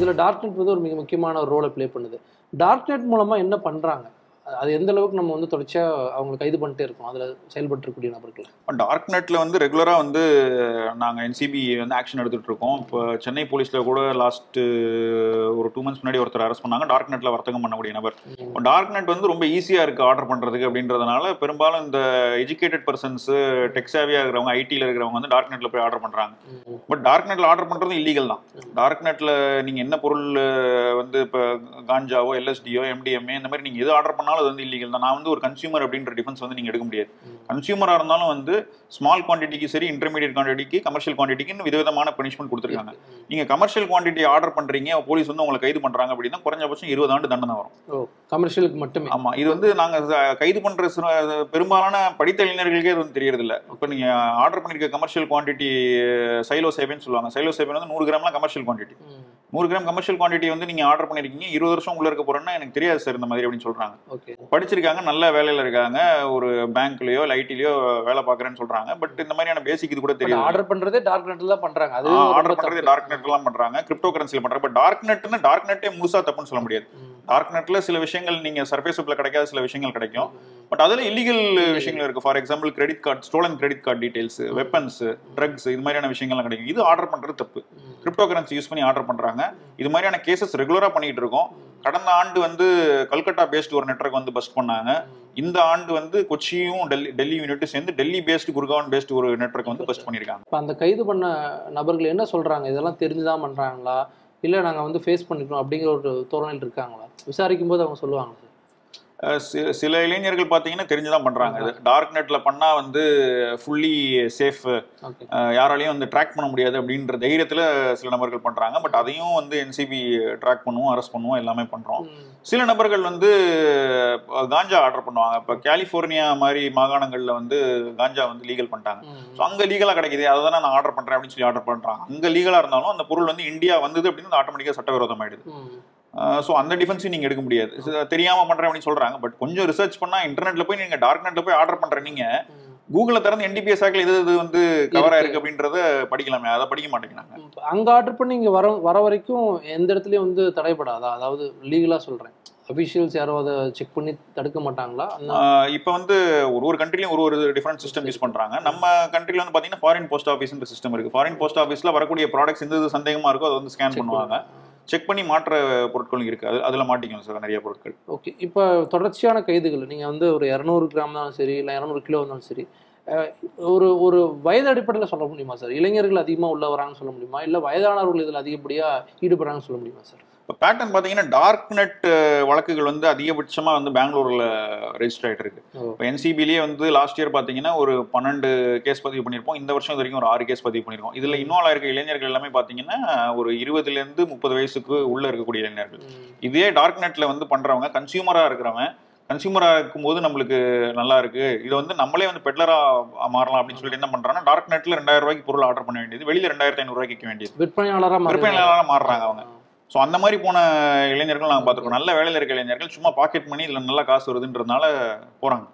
இதில் டார்க்நெட் வந்து ஒரு மிக முக்கியமான ஒரு ரோலை ப்ளே பண்ணுது. டார்க்நெட் மூலமாக என்ன பண்ணுறாங்க, அது எந்த அளவுக்கு நம்ம வந்து தொடர்ச்சியாக அவங்களை கைது பண்ணிட்டே இருக்கோம் அதில் செயல்பட்டுக்கூடிய நபர்கள்? இப்போ டார்க் நெட்டில் வந்து ரெகுலராக வந்து நாங்கள் NCB வந்து ஆக்ஷன் எடுத்துகிட்ருக்கோம். இப்போ சென்னை போலீஸில் கூட லாஸ்ட்டு ஒரு 2 மந்த்ஸ் முன்னாடி ஒருத்தர் அரெஸ்ட் பண்ணாங்க, டார்க் நெட்டில் வர்த்தகம் பண்ணக்கூடிய நபர். இப்போ டார்க் நெட் வந்து ரொம்ப ஈஸியாக இருக்குது ஆர்டர் பண்ணுறதுக்கு. அப்படின்றதுனால பெரும்பாலும் இந்த எஜுகேட்டட் பர்சன்ஸு, டெக்ஸாவியாக இருக்கிறவங்க, ஐடியில் இருக்கிறவங்க வந்து டார்க் நெட்டில் போய் ஆர்டர் பண்ணுறாங்க. பட் டார்க் நெட்டில் ஆர்டர் பண்ணுறது இல்லீகல் தான். டார்க் நெட்டில் நீங்கள் என்ன பொருள் வந்து இப்போ காஞ்சாவோ, LSDயோ, MDMA இந்த மாதிரி நீங்கள் எது ஆர்டர் பண்ணாலும் அது வந்து இல்லீகல் தான். நான் வந்து ஒரு கன்சியூமர் அப்படின்ற டிஃபென்ஸ் வந்து நீங்கள் எடுக்க முடியாது. கன்சியூமராக இருந்தாலும் வந்து ஸ்மால் குவான்டிட்டிக்கு சரி, இன்டர்மீடியட் குவான்டிட்டிக்கு, கமர்ஷியல் குவான்டிட்டிக்குன்னு விதவிதமான பனிஷ்மெண்ட் கொடுத்துருக்காங்க. நீங்கள் கமர்ஷியல் குவான்டிட்டி ஆர்டர் பண்ணுறீங்க, போலீஸ் வந்து உங்களை கைது பண்ணுறாங்க அப்படின்னா குறைஞ்சபட்சம் 20 ஆண்டு தண்டனை வரும் கமர்ஷியலுக்கு மட்டுமே. ஆமாம், இது வந்து நாங்கள் கைது பண்ணுற பெரும்பாலான படித்த இளைஞர்களுக்கே இது வந்து தெரியறதில்லை. இப்போ நீங்கள் ஆர்டர் பண்ணியிருக்க கமர்ஷியல் குவான்டிட்டி சைலோசைபின்னு சொல்லுவாங்க. சைலோசைபின் வந்து 100 கிராம்லாம் commercial quantity. 100 gram commercial quantity வந்து நீங்கள் ஆர்டர் பண்ணியிருக்கீங்க, 20 வருஷம் உள்ள இருக்க போகிறேன்னா எனக்கு தெரியாது சார் இந்த மாதிரி அப்படின்னு சொல்கிறாங்க. படிச்சிருக்காங்க, நல்ல வேலையில் இருக்காங்க, ஒரு பேங்க்லையோ இல்லை ஐடிலையோ வேலை பார்க்குறேன்னு சொல்கிறாங்க. பட் இந்த மாதிரியான பேசிக் இது கூட தெரியும். ஆர்டர் பண்ணுறதே டார்க் நெட்டில் தான் பண்ணுறாங்க. அது ஆர்டர் பண்ணுறதே டார்க் நெட்லாம் பண்ணுறாங்க, கிரிப்டோ கரன்சியில் பண்ணுறாங்க. பட் டார்க் நெட்னா டார்க் நெட்டே முழுசாக தப்புன்னு சொல்ல முடியாது. டார்க் நெட்டில் சில விஷயங்கள் நீங்கள் சர்ஃபேஸ் உப்பில் கிடைக்காத சில விஷயங்கள் கிடைக்கும். பட் அதில் இல்லீகல் விஷயங்கள் இருக்குது. For example credit card, stolen credit card details, weapons, drugs இது மாதிரியான விஷயங்கள்லாம் கிடைக்கும். இது ஆர்டர் பண்ணுறது தப்பு. கிரிப்டோ கரன்சி யூஸ் பண்ணி ஆர்டர் பண்ணுறாங்க. இது மாதிரியான கேசஸ் ரெகுலராக பண்ணிகிட்டு இருக்கோம். கடந்த ஆண்டு வந்து கல்கட்டா பேஸ்டு ஒரு நெட்வொர்க் வந்து பஸ்ட் பண்ணாங்க. இந்த ஆண்டு வந்து கொச்சியும் டெல்லி யூனிட்டும் சேர்ந்து டெல்லி பேஸ்டு, குர்கான் பேஸ்டு ஒரு நெட்வொர்க் வந்து பஸ்ட் பண்ணியிருக்காங்க. இப்போ அந்த கைது பண்ண நபர்கள் என்ன சொல்கிறாங்க? இதெல்லாம் தெரிஞ்சுதான் பண்ணுறாங்களா இல்லை நாங்கள் வந்து ஃபேஸ் பண்ணிக்கணும் அப்படிங்கிற ஒரு தோரணையில் இருக்காங்களா? விசாரிக்கும் போது அவங்க சொல்லுவாங்க. சில இளைஞர்கள் பார்த்தீங்கன்னா தெரிஞ்சுதான் பண்ணுறாங்க. இது டார்க் நெட்டில் பண்ணால் வந்து ஃபுல்லி சேஃப், யாராலையும் வந்து ட்ராக் பண்ண முடியாது அப்படின்ற தைரியத்தில் சில நபர்கள் பண்ணுறாங்க. பட் அதையும் வந்து NCB ட்ராக் பண்ணுவோம், அரெஸ்ட் பண்ணுவோம், எல்லாமே பண்ணுறோம். சில நபர்கள் வந்து காஞ்சா ஆர்டர் பண்ணுவாங்க. இப்போ கலிஃபோர்னியா மாதிரி மாகாணங்களில் வந்து காஞ்சா வந்து லீகல் பண்ணிட்டாங்க. ஸோ அங்கே லீகலாக கிடைக்கிது, அதை தான் நான் ஆர்டர் பண்ணுறேன் அப்படின்னு சொல்லி ஆர்டர் பண்ணுறாங்க. அங்கே லீகலாக இருந்தாலும் அந்த பொருள் வந்து இந்தியா வந்தது அப்படின்னு ஆட்டோமேட்டிக்காக சட்டவிரோதமாயிடுது. ஸோ அந்த டிஃபென்ஸையும் நீங்கள் எடுக்க முடியாது. தெரியாமல் பண்ணுறேன் அப்படின்னு சொல்கிறாங்க. பட் கொஞ்சம் ரிசர்ச் பண்ணால் இன்டர்நெட்டில் போய் நீங்கள் டார்க் நெட்டில் போய் ஆர்டர் பண்ணுற நீங்கள் கூகுளில் திறந்து NTPS ஆக்கில் எது இது வந்து கவராக இருக்குது அப்படின்றத படிக்கலாமே, அதை படிக்க மாட்டேங்கிறாங்க. அங்கே ஆர்டர் பண்ணி இங்கே வர வரைக்கும் எந்த இடத்துலையும் வந்து தடைப்படாதா? அதாவது லீகலாக சொல்கிறேன், அஃபிஷியல்ஸ் யாரோ அதை செக் பண்ணி தடுக்க மாட்டாங்களா? இப்போ வந்து ஒரு கண்ட்ரிலையும் ஒரு டிஃப்ரெண்ட் சிஸ்டம் யூஸ் பண்ணுறாங்க. நம்ம கண்ட்ரியில் வந்து பார்த்தீங்கன்னா ஃபாரின் போஸ்ட் ஆஃபீஸ்ன்ற சிஸ்டம் இருக்குது. ஃபாரின் போஸ்ட் ஆஃபீஸில் வரக்கூடிய ப்ராடக்ட்ஸ் எந்த இது சந்தேகமாக இருக்கோ அதை வந்து ஸ்கேன் பண்ணுவாங்க, செக் பண்ணி மாற்ற பொருட்களும் இருக்குது. அது அதில் மாட்டிக்கணும் சார் நிறைய பொருட்கள். ஓகே, இப்போ தொடர்ச்சியான கைதுகள் நீங்கள் வந்து ஒரு 200 கிராம் தான் சரி, இல்லை 200 கிலோ இருந்தாலும் சரி, ஒரு ஒரு வயது அடிப்படையில் சொல்ல முடியுமா சார்? இளைஞர்கள் அதிகமாக உள்ள வராங்கன்னு சொல்ல முடியுமா, இல்லை வயதானவர்கள் இதில் அதிகப்படியாக ஈடுபடுறாங்கன்னு சொல்ல முடியுமா சார்? இப்போ பேட்டர்ன் பார்த்தீங்கன்னா டார்க் நெட் வழக்குகள் வந்து அதிகபட்சமாக வந்து பெங்களூரில் ரெஜிஸ்டர் ஆகிட்டு இருக்கு. இப்போ NCBலேயே வந்து லாஸ்ட் இயர் பார்த்தீங்கன்னா ஒரு 12 கேஸ் பதிவு பண்ணியிருப்போம். இந்த வருஷம் இது வரைக்கும் ஒரு 6 கேஸ் பதிவு பண்ணியிருக்கோம். இதில் இன்வால்வ் ஆகிருக்க இளைஞர்கள் எல்லாமே பார்த்தீங்கன்னா ஒரு 20லேருந்து 30 வயசுக்கு உள்ளே இருக்கக்கூடிய இளைஞர்கள். இதே டார்க் நெட்டில் வந்து பண்ணுறவங்க கன்சியூமராக இருக்கிறவன். கன்சியூமராக இருக்கும்போது நம்மளுக்கு நல்லா இருக்குது, இதை வந்து நம்மளே வந்து பெட்லராக மாறலாம் அப்படின்னு சொல்லிட்டு என்ன பண்ணுறாங்கன்னா டார்க் நெட்டில் 2000 ரூபாய்க்கு பொருள் ஆர்டர் பண்ண வேண்டியது வெளியில் 2500 ரூபாய்க்கு விற்க வேண்டியது, விற்பனையாளராக மாறுறாங்க அவங்க. ஸோ அந்த மாதிரி போன இளைஞர்கள் நாங்கள் பார்த்துருக்கோம். நல்ல வேலையில் இருக்க இளைஞர்கள் சும்மா பாக்கெட் பண்ணி இதில் நல்லா காசு வருதுன்றதுனால போகிறாங்க.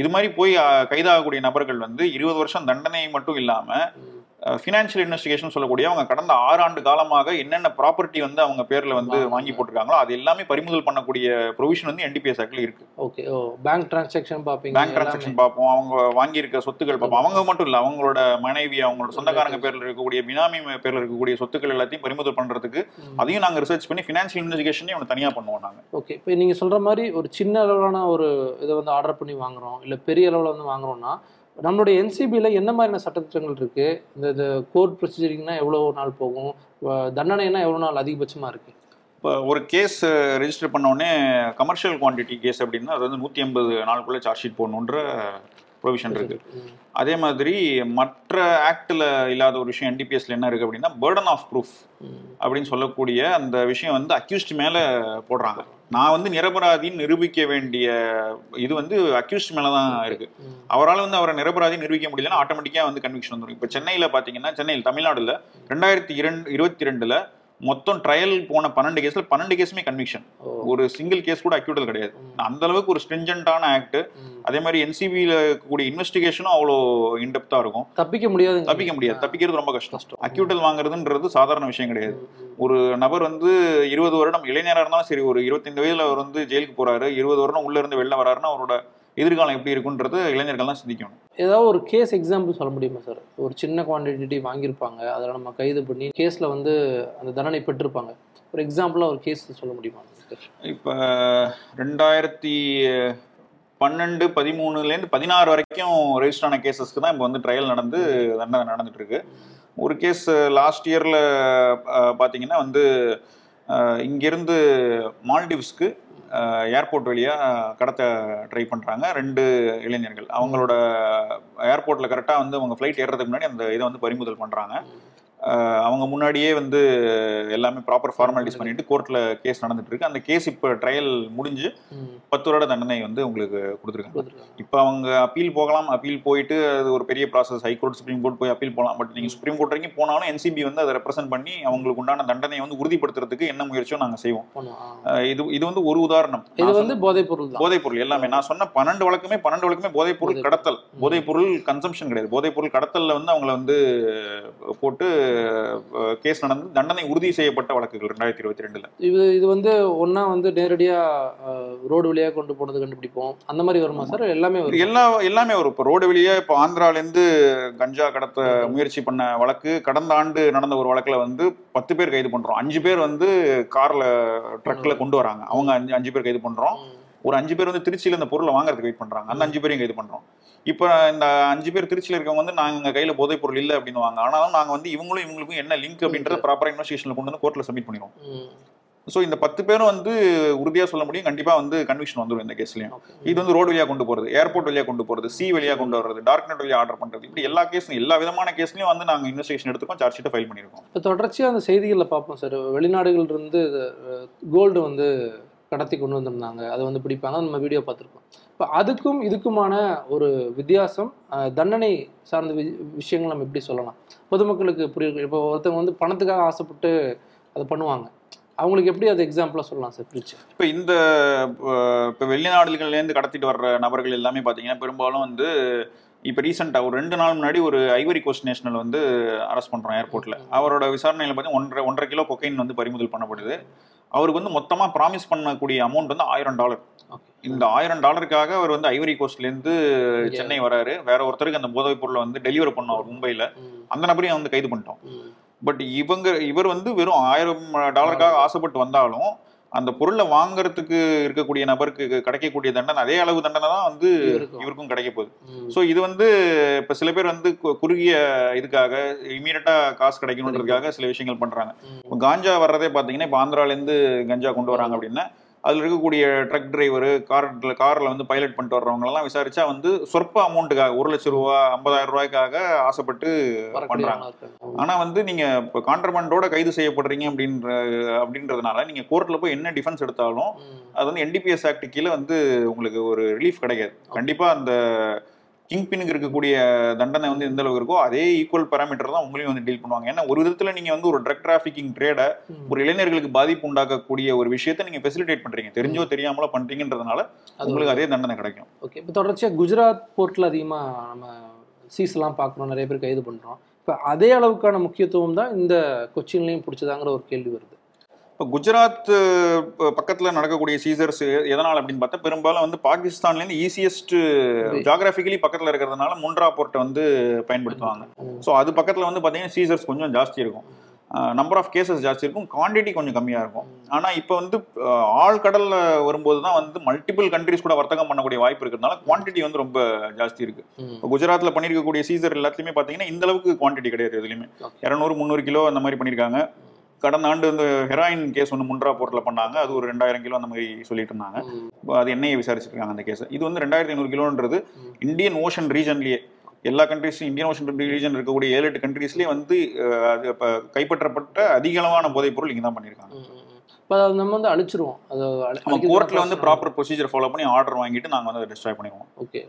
இது மாதிரி போய் கைதாகக்கூடிய நபர்கள் வந்து 20 வருஷம் தண்டனை மட்டும் இல்லாமல் ஃபினான்ஷியல் இன்வெஸ்டிகேஷன் சொல்லக்கூடிய அவங்க கடந்த 6 ஆண்டு காலமாக என்னென்ன ப்ராப்பர்ட்டி வந்து அவங்க பேரில் வந்து வாங்கி போட்டிருக்காங்களோ அது எல்லாமே பறிமுதல் பண்ணக்கூடிய ப்ரொவிஷன் வந்து NTPS ஆக்டில் இருக்குது. ஓகே, பேங்க் டிரான்சாக்ஷன் பார்ப்பீங்க, பேங்க் டிரான்சாக்ஷன் பார்ப்போம், அவங்க வாங்கியிருக்க சொத்துக்கள் பார்ப்போம். அவங்க மட்டும் இல்லை, அவங்களோட மனைவி, அவங்களோட சொந்தக்காரங்க பேரில் இருக்கக்கூடிய, பினாமி பேரில் இருக்கக்கூடிய சொத்துக்கள் எல்லாத்தையும் பறிமுதல் பண்ணுறதுக்கு அதையும் நாங்கள் ரிசர்ச் பண்ணி ஃபினான்ஷியல் இன்வெஸ்டிகேஷனையும் அவங்க தனியாக பண்ணுவோம் நாங்கள். ஓகே, இப்போ நீங்கள் சொல்கிற மாதிரி ஒரு சின்ன அளவிலான ஒரு இதை வந்து ஆர்டர் பண்ணி வாங்குகிறோம், இல்லை பெரிய அளவில் வந்து வாங்குகிறோம்னா நம்மளுடைய NCBயில் என்ன மாதிரியான சட்டத்திட்டங்கள் இருக்குது? இந்த கோர்ட் ப்ரொசீஜரிங்னா எவ்வளோ நாள் போகும், தண்டனைனா எவ்வளோ நாள் அதிகபட்சமாக இருக்குது? இப்போ ஒரு கேஸ் ரெஜிஸ்டர் பண்ணோடனே கமர்ஷியல் குவான்டிட்டி கேஸ் அப்படின்னா அது வந்து 180 நாளுக்குள்ளே சார்ஜ் ஷீட் போடணுன்ற ப்ரொவிஷன் இருக்குது. அதே மாதிரி மற்ற ஆக்டில் இல்லாத ஒரு விஷயம் NTPSல என்ன இருக்குது அப்படின்னா பர்டன் ஆஃப் ப்ரூஃப் அப்படின்னு சொல்லக்கூடிய அந்த விஷயம் வந்து அக்யூஸ்ட் மேலே போடுறாங்க. நான் வந்து நிரபராதின்னு நிரூபிக்க வேண்டிய இது வந்து அக்யூஸ்ட் மேலே தான் இருக்குது. அவரால் வந்து அவரை நிரபராதின்னு நிரூபிக்க முடியலன்னா ஆட்டோமேட்டிக்காக வந்து கன்விக்ஷன் வந்துடும். இப்போ சென்னையில் பார்த்தீங்கன்னா, சென்னையில் தமிழ்நாடுல 2022ல் மொத்தம் ட்ரையல் போன 12 கேஸில் 12 கேஸுமே கன்விக்ஷன். ஒரு சிங்கிள் கேஸ் கூட அக்யூட்டல் கிடையாது. அந்த அளவுக்கு ஒரு ஸ்ட்ரிஞ்சன்டான ஆக்ட். அதே மாதிரி NCBயில் இருக்கக்கூடிய இன்வெஸ்டிகேஷனும் அவ்வளோ இன்டெப்த்தாக இருக்கும். தப்பிக்க முடியாது, தப்பிக்கிறது ரொம்ப கஷ்டம். அக்யூட்டல் வாங்குறதுன்றது சாதாரண விஷயம் கிடையாது. ஒரு நபர் வந்து 20 வருடம் இளைஞராக இருந்தாலும் சரி, ஒரு 25 வயதில் அவர் வந்து ஜெயிலுக்கு போறாரு, 20 வருடம் உள்ள இருந்து வெளில வராருன்னா அவரோட எதிர்காலம் எப்படி இருக்குன்றது இளைஞர்கள் தான் சிந்திக்கணும். ஏதாவது ஒரு கேஸ் எக்ஸாம்பிள் சொல்ல முடியுமா சார்? ஒரு சின்ன குவான்டிட்டி வாங்கியிருப்பாங்க, அதில் நம்ம கைது பண்ணி கேஸில் வந்து அந்த தண்டனை பெற்றிருப்பாங்க. ஒரு எக்ஸாம்பிளாக ஒரு கேஸ் சொல்ல முடியுமா? இப்போ 2012, 2013, 2016 வரைக்கும் ரெஜிஸ்டர் ஆன கேசஸ்க்கு தான் இப்போ வந்து ட்ரையல் நடந்து தண்டனை நடந்துட்டுருக்கு. ஒரு கேஸ் லாஸ்ட் இயரில் பார்த்தீங்கன்னா வந்து இங்கேருந்து மால்டிவ்ஸ்க்கு ஏர்போர்ட் வழியாக கடத்த ட்ரை பண்ணுறாங்க 2 இளைஞர்கள். அவங்களோட ஏர்போர்ட்டில் கரெக்டாக வந்து அவங்க ஃப்ளைட் ஏறுறதுக்கு முன்னாடி அந்த இதை வந்து பறிமுதல் பண்ணுறாங்க. அவங்க முன்னாடியே வந்து எல்லாமே ப்ராப்பர் ஃபார்மாலிட்டிஸ் பண்ணிட்டு கோர்ட்டில் கேஸ் நடந்துட்டு இருக்கு. அந்த கேஸ் இப்போ ட்ரையல் முடிஞ்சு 10 வருட தண்டனை வந்து உங்களுக்கு கொடுத்துருக்காங்க. இப்போ அவங்க அப்பீல் போகலாம், அப்பீல் போயிட்டு அது ஒரு பெரிய ப்ராசஸ், ஹைகோர்ட் சுப்ரீம் கோர்ட் போய் அப்பீல் போகலாம். பட் நீங்கள் சுப்ரீம் கோர்ட் வரைக்கும் போனாலும் NCB வந்து அதை ரெப்ரசென்ட் பண்ணி அவங்களுக்கு உண்டான தண்டனையை வந்து உறுதிப்படுத்துறதுக்கு என்ன முயற்சியோ நாங்கள் செய்வோம். இது வந்து ஒரு உதாரணம். இது வந்து போதைப்பொருள் எல்லாமே நான் சொன்ன 12 வழக்குமே போதைப்பொருள் கடத்தல், போதைப்பொருள் கன்சம்ஷன் கிடையாது. போதைப்பொருள் கடத்தலில் வந்து அவங்கள வந்து போட்டு கேஸ் நடந்து தண்டனை உறுதி செய்யப்பட்ட வழக்குகள் 2022ல. இது வந்து ஒன்னா வந்து நேரடியா ரோடு வழியா கொண்டு போனது கண்டுபிடிப்போம் அந்த மாதிரி வருமா சார்? எல்லாமே வரும். இப்போ ரோடு வழியா இப்போ ஆந்திராலேருந்து கஞ்சா கடத்த முயற்சி பண்ண வழக்கு, கடந்த ஆண்டு நடந்த ஒரு வழக்குல வந்து 10 பேர் கைது பண்றோம். 5 பேர் வந்து கார்ல ட்ரக்ல கொண்டு வராங்க, அவங்க 5 பேர் கைது பண்றோம். ஒரு 5 பேர் வந்து திருச்சியில இந்த பொருளை வாங்குறதுக்கு வெயிட் பண்றாங்க, அந்த 5 பேரையும் கைது பண்றோம். இப்போ இந்த 5 பேர் திருச்சியில் இருக்கவங்க வந்து நாங்கள் கையில் போதைப் பொருள் இல்லை அப்படின்வாங்க. ஆனாலும் நாங்கள் வந்து இவங்களும் இவங்களுக்கும் என்ன லிங்க் அப்படின்றத ப்ராப்பராக இன்வெஸ்டிகேஷனில் கொண்டு வந்து கோர்ட்டில் சப்மிட் பண்ணிடுவோம். ஸோ இந்த 10 பேரும் வந்து உறுதியாக சொல்ல முடியும், கண்டிப்பாக வந்து கன்விக்ஷன் வந்துடும் இந்த கேஸ்லையும். இது வந்து ரோடு வழியாக கொண்டு போகிறது, ஏர்போர்ட் வழியாக கொண்டு போகிறது, சி வழியாக கொண்டு வர்றது, டார்க் நெட் வழியாக ஆர்டர் பண்ணுறது, இப்படி எல்லா கேஸ்லையும் எல்லா விதமான கேஸ்லையும் வந்து நாங்கள் இன்வெஸ்டிகேஷன் எடுத்துக்கோம், சார்ஜ் ஷீட்டை ஃபைல் பண்ணியிருக்கோம். இப்போ தொடர்ச்சியாக அந்த செய்திகளில் பார்ப்போம் சார், வெளிநாடுகளிலிருந்து கோல்டு வந்து கடத்தி கொண்டு வந்திருந்தாங்க, அதை வந்து பிடிப்பாங்க, நம்ம வீடியோ பார்த்துருக்கோம். இப்போ அதுக்கும் இதுக்குமான ஒரு வித்தியாசம், தண்டனை சார்ந்த விஷயங்கள் நம்ம எப்படி சொல்லலாம் பொதுமக்களுக்கு புரிய? இப்போ ஒருத்தவங்க வந்து பணத்துக்காக ஆசைப்பட்டு அதை பண்ணுவாங்க, அவங்களுக்கு எப்படி அது எக்ஸாம்பிளாக சொல்லலாம் சார் பிரிச்சு? இப்போ இப்போ வெளிநாடுகள்லேருந்து கடத்திட்டு வர்ற நபர்கள் எல்லாமே பார்த்தீங்கன்னா பெரும்பாலும் வந்து இப்போ ரீசெண்டாக ஒரு 2 நாள் முன்னாடி ஒரு ஐவரி கோஸ்ட் நேஷனல் வந்து அரெஸ்ட் பண்ணுறோம் ஏர்போர்ட்டில். அவரோட விசாரணையில் பார்த்தீங்கன்னா 1.5 கிலோ கொக்கைன் வந்து பறிமுதல் பண்ணப்படுது. அவருக்கு வந்து மொத்தமாக ப்ராமிஸ் பண்ணக்கூடிய அமௌண்ட் வந்து $1000. இந்த $1000க்காக அவர் வந்து ஐவரி கோஸ்ட்லேருந்து சென்னை வராரு. வேற ஒருத்தருக்கு அந்த போதைப் பொருளை வந்து டெலிவரி பண்ணோம் அவர் மும்பையில், அந்த நபரையும் வந்து கைது பண்ணிட்டோம். பட் இவர் வந்து வெறும் $1000க்காக ஆசைப்பட்டு வந்தாலும் அந்த பொருளை வாங்கறதுக்கு இருக்கக்கூடிய நபருக்கு கிடைக்கக்கூடிய தண்டனை அதே அளவு தண்டனை தான் வந்து இவருக்கும் கிடைக்க போகுது. ஸோ இது வந்து இப்போ சில பேர் வந்து குறுகிய இதுக்காக இமீடியட்டாக காசு கிடைக்கணுன்றதுக்காக சில விஷயங்கள் பண்ணுறாங்க. இப்போ காஞ்சா வர்றதே பார்த்தீங்கன்னா இப்போ ஆந்திராலேருந்து கஞ்சா கொண்டு வராங்க அப்படின்னா அதில் இருக்கக்கூடிய ட்ரக் டிரைவரு, காரில் வந்து பைலட் பண்ணிட்டு வர்றவங்களெல்லாம் விசாரிச்சா வந்து சொற்ப அமௌண்ட்டுக்காக ₹1,00,000 $50,000க்காக ஆசைப்பட்டு பண்ணுறாங்க. ஆனால் வந்து நீங்கள் இப்போ கான்ட்ரபண்டோட கைது செய்யப்படுறீங்க அப்படின்றதுனால நீங்கள் கோர்ட்டில் போய் என்ன டிஃபென்ஸ் எடுத்தாலும் அது வந்து NTPS ஆக்ட் கீழே வந்து உங்களுக்கு ஒரு ரிலீஃப் கிடைக்காது. கண்டிப்பாக அந்த கிங் பின்னுக்கு இருக்கக்கூடிய தண்டனை வந்து எந்த அளவுக்கு இருக்கோ அதே ஈக்குவல் பேராமீட்டர் தான் உங்களையும் வந்து டீல் பண்ணுவாங்க. ஏன்னா ஒரு விதத்தில் நீங்கள் வந்து ஒரு ட்ரக் டிராஃபிக்கிங் ட்ரேடை, ஒரு இளைஞர்களுக்கு பாதிப்பு உண்டாக்கக்கூடிய ஒரு விஷயத்தை நீங்கள் ஃபெசிலிட்டேட் பண்ணுறீங்க, தெரிஞ்சோ தெரியாமலோ பண்ணுறீங்கன்றதுனால உங்களுக்கு அதே தண்டனை கிடைக்கும். ஓகே, இப்போ தொடர்ச்சியாக குஜராத் போர்ட்டில் அதிகமாக நம்ம சீஸ்லாம் பார்க்குறோம், நிறைய பேர் கைது பண்ணுறோம். இப்போ அதே அளவுக்கான முக்கியத்துவம் தான் இந்த கொச்சின்லையும் பிடிச்சதாங்கிற ஒரு கேள்வி வருது. இப்போ குஜராத் பக்கத்தில் நடக்கக்கூடிய சீசர்ஸ் எதனால் அப்படின்னு பார்த்தா பெரும்பாலும் வந்து பாகிஸ்தான்லேருந்து ஈஸியஸ்ட்டு ஜாகிராஃபிக்கலி பக்கத்தில் இருக்கிறதுனால முன்ரா போர்ட்டை வந்து பயன்படுத்துவாங்க. ஸோ அது பக்கத்தில் வந்து பார்த்தீங்கன்னா சீசர்ஸ் கொஞ்சம் ஜாஸ்தி இருக்கும், நம்பர் ஆஃப் கேசஸ் ஜாஸ்தி இருக்கும், குவான்டிட்டி கொஞ்சம் கம்மியாக இருக்கும். ஆனால் இப்போ வந்து ஆழ்கடலில் வரும்போது தான் வந்து மல்டிபிள் கண்ட்ரிஸ் கூட வர்த்தகம் பண்ணக்கூடிய வாய்ப்பு இருக்கிறதுனால குவான்டிட்டி வந்து ரொம்ப ஜாஸ்தி இருக்குது. இப்போ குஜராத்தில் பண்ணியிருக்கக்கூடிய சீசர் எல்லாத்துலேயுமே பார்த்தீங்கன்னா இந்தளவுக்கு குவான்டிட்டி கிடையாது, எதுலையுமே 200-300 கிலோ அந்த மாதிரி பண்ணியிருக்காங்க. கடந்த ஆண்டு வந்து ஹெராயின் கேஸ் ஒன்று முன்ரா போர்ட்டில் பண்ணாங்க, அது ஒரு 2000 கிலோ அந்த மாதிரி சொல்லிட்டு இருந்தாங்க. அது என்னையை விசாரிச்சுட்டு இருக்காங்க அந்த கேஸை. இது வந்து 2500 கிலோன்றது இந்தியன் ஓஷன் ரீஜன்லேயே, எல்லா கண்ட்ரீஸ்லையும் இந்தியன் ஓஷன் ரீஜன் இருக்கக்கூடிய 7-8 கண்ட்ரீஸ்லேயே வந்து அது இப்போ கைப்பற்றப்பட்ட அதிகளவான போதைப் பொருள் இங்கே தான் பண்ணியிருக்காங்க. இப்போ அதை நம்ம வந்து அழிச்சிருவோம், அது நம்ம கோர்ட்டில் வந்து ப்ராப்பர் ப்ரொசீஜர் ஃபாலோ பண்ணி ஆர்டர் வாங்கிட்டு நாங்கள் வந்து அதை டிஸ்ட்ராய் பண்ணிடுவோம். ஓகே,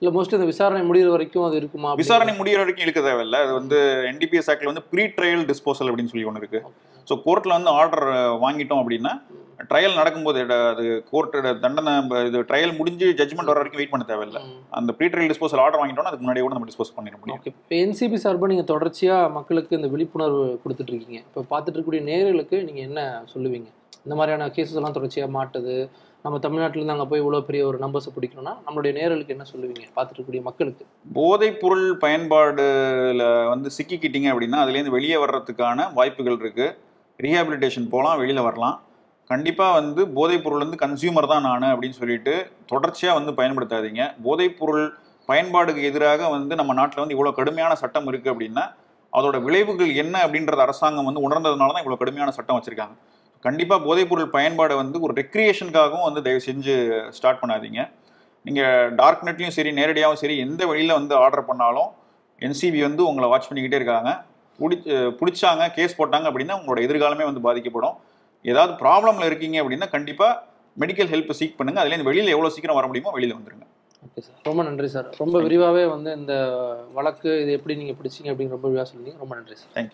இல்லை மோஸ்ட்லி இந்த விசாரணை முடிகிற வரைக்கும் அது இருக்குமா? விசாரணை முடிகிற வரைக்கும் இழுக்க தேவையில்லை. அது வந்து NTPS ஆக்டில் வந்து ப்ரீ ட்ரையல் டிஸ்போசல் அப்படின்னு சொல்லி ஒன்று இருக்குது. ஸோ கோர்ட்டில் வந்து ஆர்டர் வாங்கிட்டோம் அப்படின்னா ட்ரையல் நடக்கும்போது அது கோர்ட்டு தண்டனை இது ட்ரையல் முடிஞ்சு ஜட்மெண்ட் வர வரைக்கும் வெயிட் பண்ண தேவையில்லை. அந்த ப்ரீ ட்ரையல் டிஸ்போசல் ஆர்டர் வாங்கிட்டோம்னா அதுக்கு முன்னாடியே கூட நம்ம டிஸ்போஸ் பண்ணிட முடியும். இப்போ என்சிபி சார்பாக நீங்கள் தொடர்ச்சியாக மக்களுக்கு இந்த விழிப்புணர்வு கொடுத்துட்டு இருக்கீங்க. இப்போ பார்த்துட்டு இருக்கக்கூடிய நேயர்களுக்கு நீங்கள் என்ன சொல்லுவீங்க? இந்த மாதிரியான கேசஸ் எல்லாம் தொடர்ச்சியாக மாட்டுது, நம்ம தமிழ்நாட்டிலேருந்து அங்கே போய் இவ்வளோ பெரிய ஒரு நம்பர்ஸை பிடிக்கணும்னா நம்மளுடைய நேயர்களுக்கு என்ன சொல்லுவீங்க? பார்த்துருக்கக்கூடிய மக்களுக்கு போதைப் பொருள் பயன்பாடுல சிக்கிக்கிட்டீங்க அப்படின்னா அதுலேருந்து வெளியே வர்றதுக்கான வாய்ப்புகள் இருக்குது. ரீஹாபிலிட்டேஷன் போகலாம், வெளியில் வரலாம். கண்டிப்பாக போதைப் பொருள் கன்சியூமர் தான் நான் அப்படின்னு சொல்லிட்டு தொடர்ச்சியாக பயன்படுத்தாதீங்க. போதைப்பொருள் பயன்பாடுக்கு எதிராக நம்ம நாட்டில் இவ்வளோ கடுமையான சட்டம் இருக்குது அப்படின்னா அதோட விளைவுகள் என்ன அப்படின்றது அரசாங்கம் உணர்ந்ததுனால தான் இவ்வளோ கடுமையான சட்டம் வச்சுருக்காங்க. கண்டிப்பாக போதைப்பொருள் பயன்பாடு ஒரு ரெக்ரியேஷனுக்காகவும் தயவு செஞ்சு ஸ்டார்ட் பண்ணாதீங்க. நீங்கள் டார்க் நெட்லையும் சரி நேரடியாகவும் சரி எந்த வழியில் ஆர்டர் பண்ணாலும் என்சிபி உங்களை வாட்ச் பண்ணிக்கிட்டே இருக்காங்க. பிடிச்சாங்க கேஸ் போட்டாங்க அப்படின்னா உங்களோட எதிர்காலமே பாதிக்கப்படும். ஏதாவது ப்ராப்ளமில் இருக்கீங்க அப்படின்னா கண்டிப்பாக மெடிக்கல் ஹெல்ப் சீக் பண்ணுங்கள். அதுலேருந்து வெளியில் எவ்வளோ சீக்கிரம் வர முடியுமோ வெளியில் வந்துடுங்க. ஓகே சார், ரொம்ப நன்றி சார். ரொம்ப விரிவாகவே இந்த வழக்கு இது எப்படி நீங்கள் பிடிச்சிங்க அப்படின்னு ரொம்ப விரிவாக சொல்லிங்க. ரொம்ப நன்றி சார், தேங்க்யூ.